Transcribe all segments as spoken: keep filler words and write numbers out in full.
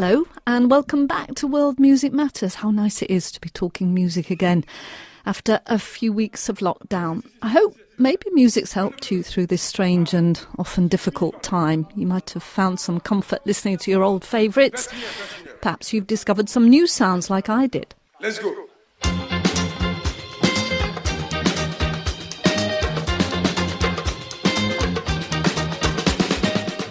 Hello and welcome back to World Music Matters. How nice it is to be talking music again after a few weeks of lockdown. I hope maybe music's helped you through this strange and often difficult time. You might have found some comfort listening to your old favourites. Perhaps you've discovered some new sounds like I did. Let's go.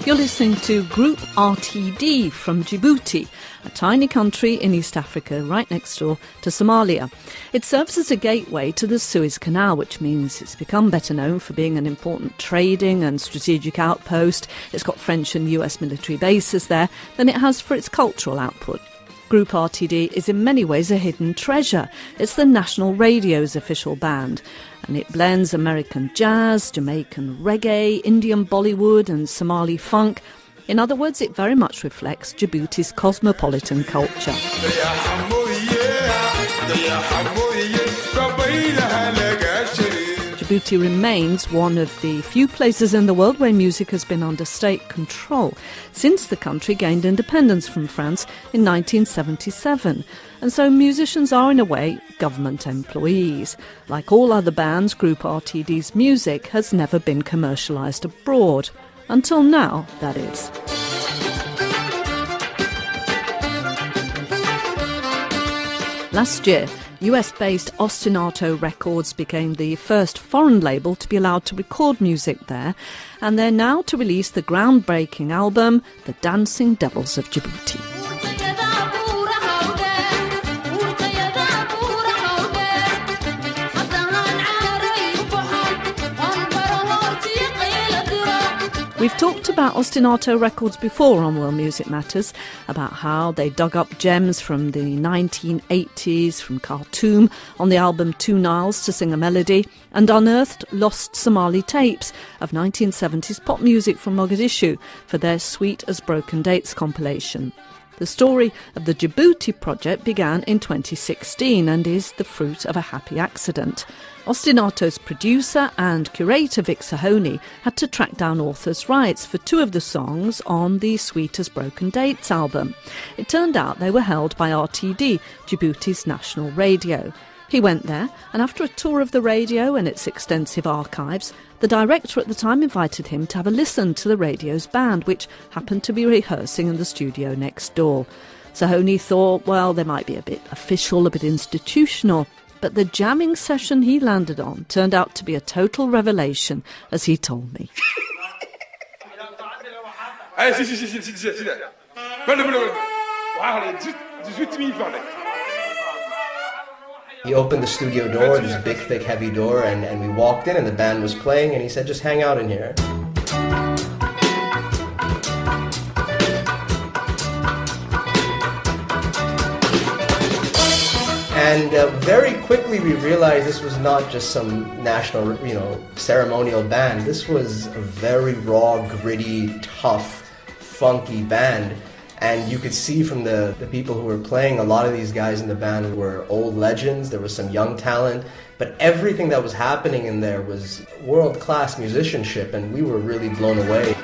You're listening to Group R T D from Djibouti, a tiny country in East Africa right next door to Somalia. It serves as a gateway to the Suez Canal, which means it's become better known for being an important trading and strategic outpost. It's got French and U S military bases there than it has for its cultural output. Group R T D is in many ways a hidden treasure. It's the national radio's official band, and it blends American jazz, Jamaican reggae, Indian Bollywood and Somali funk. In other words, it very much reflects Djibouti's cosmopolitan culture. Djibouti remains one of the few places in the world where music has been under state control since the country gained independence from France in nineteen seventy-seven. And so musicians are, in a way, government employees. Like all other bands, Group R T D's music has never been commercialised abroad. Until now, that is. Last year, U S-based Ostinato Records became the first foreign label to be allowed to record music there, and they're now to release the groundbreaking album The Dancing Devils of Djibouti. We've talked about Ostinato Records before on World Music Matters, about how they dug up gems from the nineteen eighties from Khartoum on the album Two Niles to Sing a Melody, and unearthed lost Somali tapes of nineteen seventies pop music from Mogadishu for their Sweet as Broken Dates compilation. The story of the Djibouti project began in twenty sixteen and is the fruit of a happy accident. Ostinato's producer and curator Vik Sohoni had to track down authors' rights for two of the songs on the Sweet as Broken Dates album. It turned out they were held by R T D, Djibouti's national radio. He went there, and after a tour of the radio and its extensive archives, the director at the time invited him to have a listen to the radio's band, which happened to be rehearsing in the studio next door. Sohoni thought, well, they might be a bit official, a bit institutional. But the jamming session he landed on turned out to be a total revelation, as he told me. He opened the studio door, this big, thick, heavy door, and, and we walked in and the band was playing and he said, just hang out in here. And uh, very quickly we realized this was not just some national, you know, ceremonial band. This was a very raw, gritty, tough, funky band. And you could see from the, the people who were playing, a lot of these guys in the band were old legends. There was some young talent. But everything that was happening in there was world-class musicianship, and we were really blown away.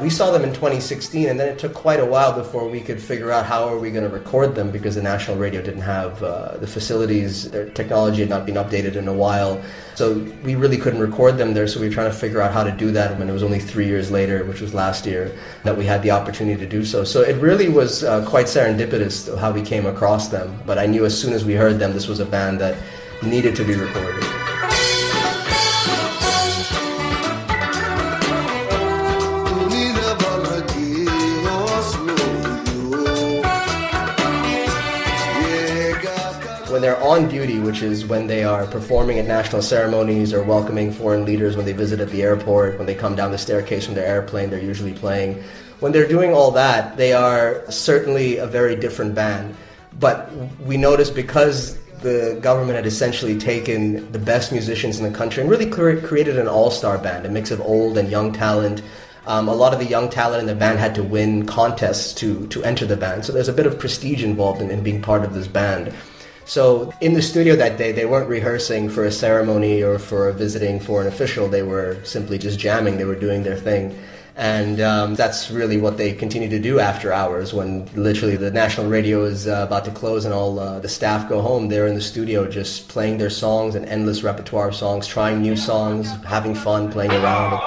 We saw them in twenty sixteen, and then it took quite a while before we could figure out how are we going to record them, because the national radio didn't have uh, the facilities. Their technology had not been updated in a while, so we really couldn't record them there, so we were trying to figure out how to do that when it was only three years later, which was last year, that we had the opportunity to do so. So it really was uh, quite serendipitous how we came across them, but I knew as soon as we heard them, this was a band that needed to be recorded. When they're on duty, which is when they are performing at national ceremonies or welcoming foreign leaders when they visit at the airport, when they come down the staircase from their airplane, they're usually playing. When they're doing all that, they are certainly a very different band. But we noticed because the government had essentially taken the best musicians in the country and really created an all-star band, a mix of old and young talent. Um, a lot of the young talent in the band had to win contests to, to enter the band. So there's a bit of prestige involved in, in being part of this band. So in the studio that day, they weren't rehearsing for a ceremony or for a visiting foreign official. They were simply just jamming. They were doing their thing. And um, that's really what they continue to do after hours when literally the national radio is uh, about to close and all uh, the staff go home. They're in the studio just playing their songs, an endless repertoire of songs, trying new songs, having fun, playing around.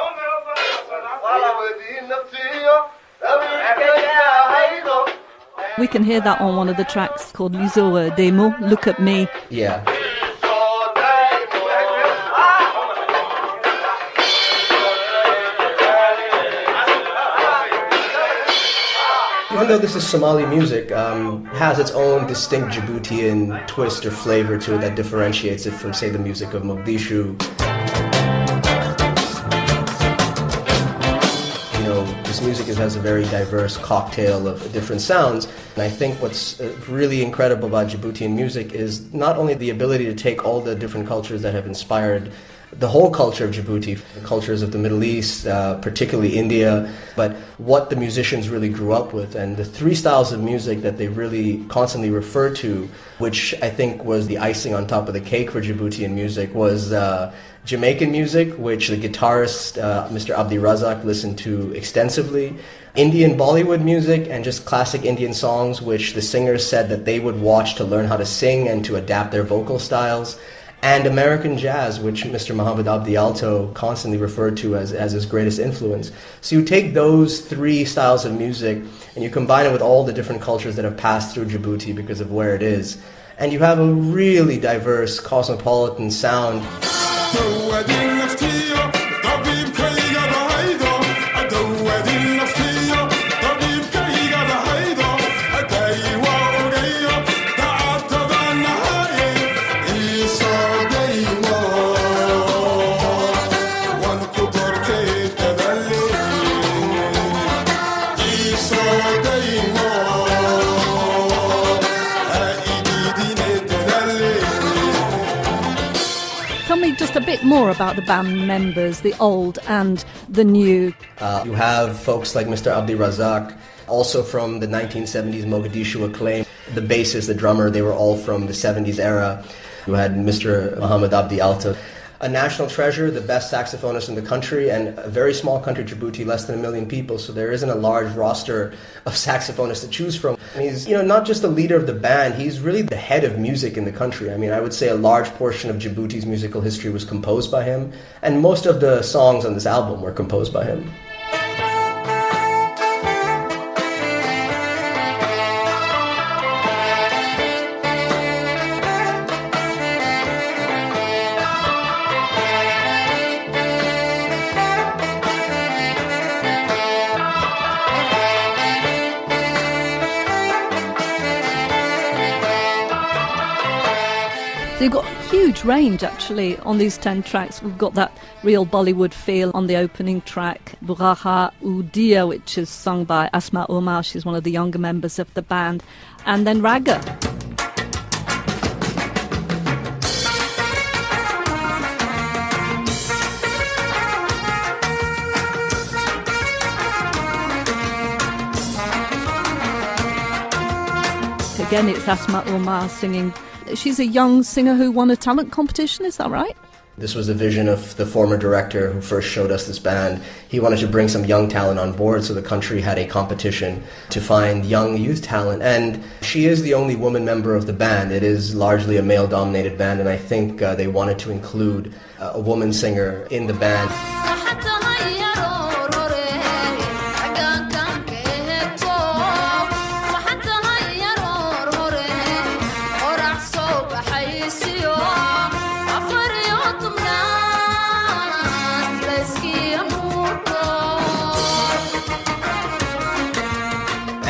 We can hear that on one of the tracks called Lizoa Demo, Look at Me. Yeah. Even though this is Somali music, um, has its own distinct Djiboutian twist or flavor to it that differentiates it from, say, the music of Mogadishu. You know, this music is, has a very diverse cocktail of different sounds, and I think what's really incredible about Djiboutian music is not only the ability to take all the different cultures that have inspired the whole culture of Djibouti, the cultures of the Middle East, uh, particularly India, but what the musicians really grew up with and the three styles of music that they really constantly refer to, which I think was the icing on top of the cake for Djiboutian music, was uh, Jamaican music, which the guitarist uh, Mister Abdi Razak listened to extensively, Indian Bollywood music, and just classic Indian songs, which the singers said that they would watch to learn how to sing and to adapt their vocal styles. And American jazz, which Mister Mohamed Abdi Alto constantly referred to as, as his greatest influence. So you take those three styles of music and you combine it with all the different cultures that have passed through Djibouti because of where it is, and you have a really diverse cosmopolitan sound. Just a bit more about the band members, the old and the new. Uh, you have folks like Mister Abdi Razak, also from the nineteen seventies Mogadishu acclaim. The bassist, the drummer, they were all from the seventies era. You had Mister Mohamed Abdi Alto, a national treasure, the best saxophonist in the country, and a very small country, Djibouti, less than a million people, so there isn't a large roster of saxophonists to choose from. And he's, you know, not just the leader of the band, he's really the head of music in the country. I mean, I would say a large portion of Djibouti's musical history was composed by him, and most of the songs on this album were composed by him. So you've got huge range, actually, on these ten tracks. We've got that real Bollywood feel on the opening track, Buraha Udia, which is sung by Asma Umar. She's one of the younger members of the band. And then Raga. Again, it's Asma Umar singing. She's a young singer who won a talent competition, is that right? This was the vision of the former director who first showed us this band. He wanted to bring some young talent on board, so the country had a competition to find young youth talent. And she is the only woman member of the band. It is largely a male-dominated band, and I think uh, they wanted to include uh, a woman singer in the band.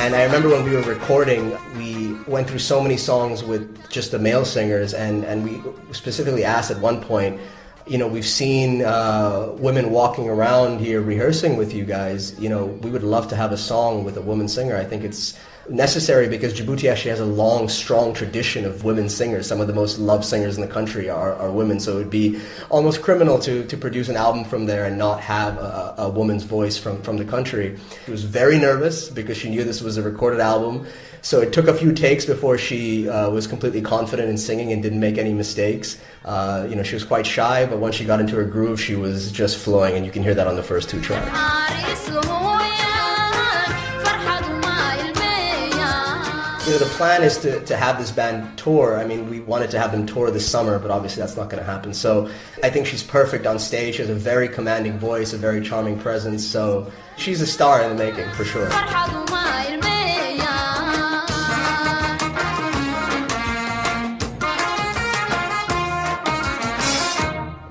And I remember when we were recording, we went through so many songs with just the male singers, and, and we specifically asked at one point, you know, we've seen uh, women walking around here rehearsing with you guys. You know, we would love to have a song with a woman singer. I think it's necessary because Djibouti actually has a long, strong tradition of women singers. Some of the most loved singers in the country are, are women, so it would be almost criminal to, to produce an album from there and not have a, a woman's voice from, from the country. She was very nervous because she knew this was a recorded album, so it took a few takes before she uh, was completely confident in singing and didn't make any mistakes. Uh, you know, she was quite shy, but once she got into her groove, she was just flowing, and you can hear that on the first two tracks. You know, the plan is to, to have this band tour. I mean, we wanted to have them tour this summer, but obviously that's not going to happen. So I think she's perfect on stage. She has a very commanding voice, a very charming presence. So she's a star in the making, for sure.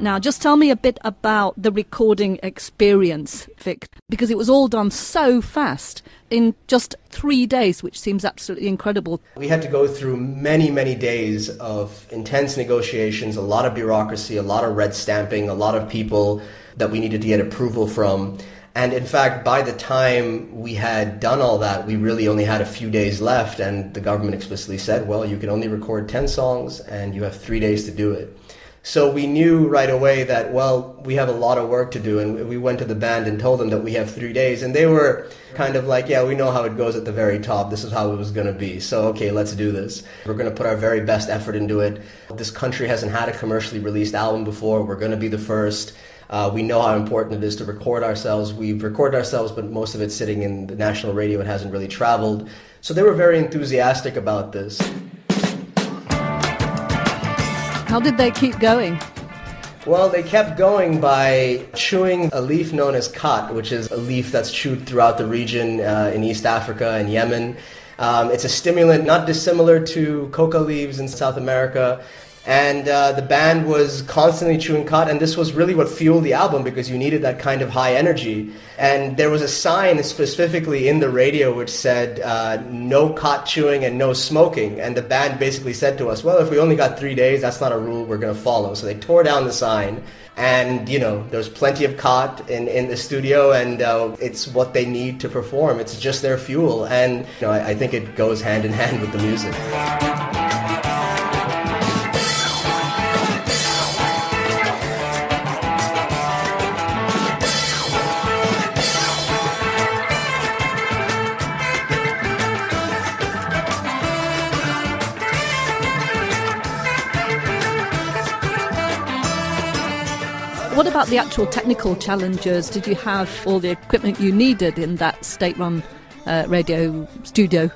Now, just tell me a bit about the recording experience, Vik, because it was all done so fast, in just three days, which seems absolutely incredible. We had to go through many, many days of intense negotiations, a lot of bureaucracy, a lot of red stamping, a lot of people that we needed to get approval from. And in fact, by the time we had done all that, we really only had a few days left, and the government explicitly said, well, you can only record ten songs, and you have three days to do it. So we knew right away that, well, we have a lot of work to do, and we went to the band and told them that we have three days, and they were kind of like, yeah, we know how it goes at the very top. This is how it was going to be. So, okay, let's do this. We're going to put our very best effort into it. This country hasn't had a commercially released album before. We're going to be the first. Uh, we know how important it is to record ourselves. We've recorded ourselves, but most of it's sitting in the national radio. It hasn't really traveled. So they were very enthusiastic about this. How did they keep going? Well, they kept going by chewing a leaf known as khat, which is a leaf that's chewed throughout the region uh, in East Africa and Yemen. Um, it's a stimulant not dissimilar to coca leaves in South America. And uh, the band was constantly chewing khat, and this was really what fueled the album because you needed that kind of high energy. And there was a sign specifically in the radio which said, uh, no khat chewing and no smoking. And the band basically said to us, well, if we only got three days, that's not a rule we're going to follow. So they tore down the sign. And, you know, there's plenty of khat in, in the studio, and uh, it's what they need to perform. It's just their fuel. And, you know, I, I think it goes hand in hand with the music. What about the actual technical challenges? Did you have all the equipment you needed in that state-run uh, radio studio?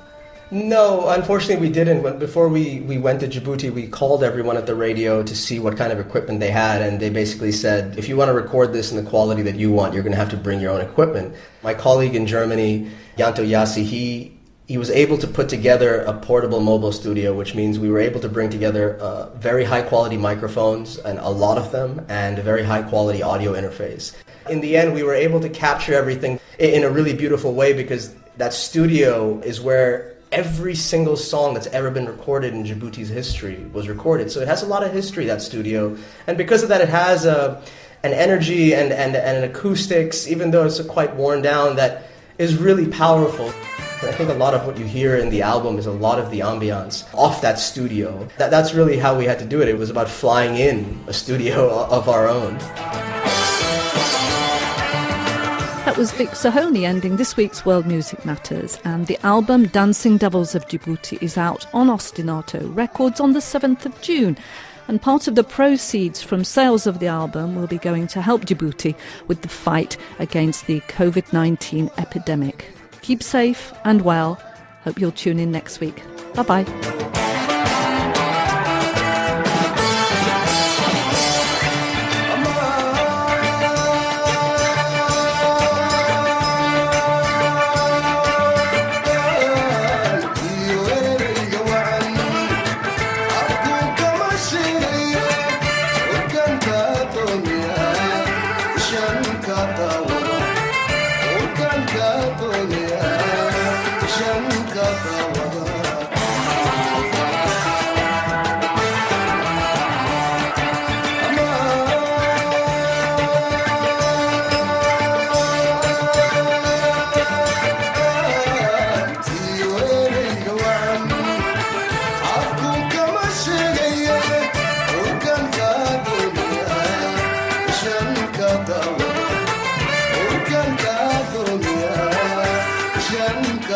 No, unfortunately we didn't. But before we, we went to Djibouti, we called everyone at the radio to see what kind of equipment they had, and they basically said, if you want to record this in the quality that you want, you're going to have to bring your own equipment. My colleague in Germany, Janto Yasi, he... He was able to put together a portable mobile studio, which means we were able to bring together uh, very high-quality microphones, and a lot of them, and a very high-quality audio interface. In the end, we were able to capture everything in a really beautiful way because that studio is where every single song that's ever been recorded in Djibouti's history was recorded. So it has a lot of history, that studio. And because of that, it has a, an energy and, and, and an acoustics, even though it's quite worn down, that is really powerful. I think a lot of what you hear in the album is a lot of the ambiance off that studio. That, that's really how we had to do it. It was about flying in a studio of our own. That was Vik Sohoni ending this week's World Music Matters, and the album Dancing Devils of Djibouti is out on Ostinato Records on the seventh of June. And part of the proceeds from sales of the album will be going to help Djibouti with the fight against the covid nineteen epidemic. Keep safe and well. Hope you'll tune in next week. Bye-bye.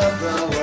around.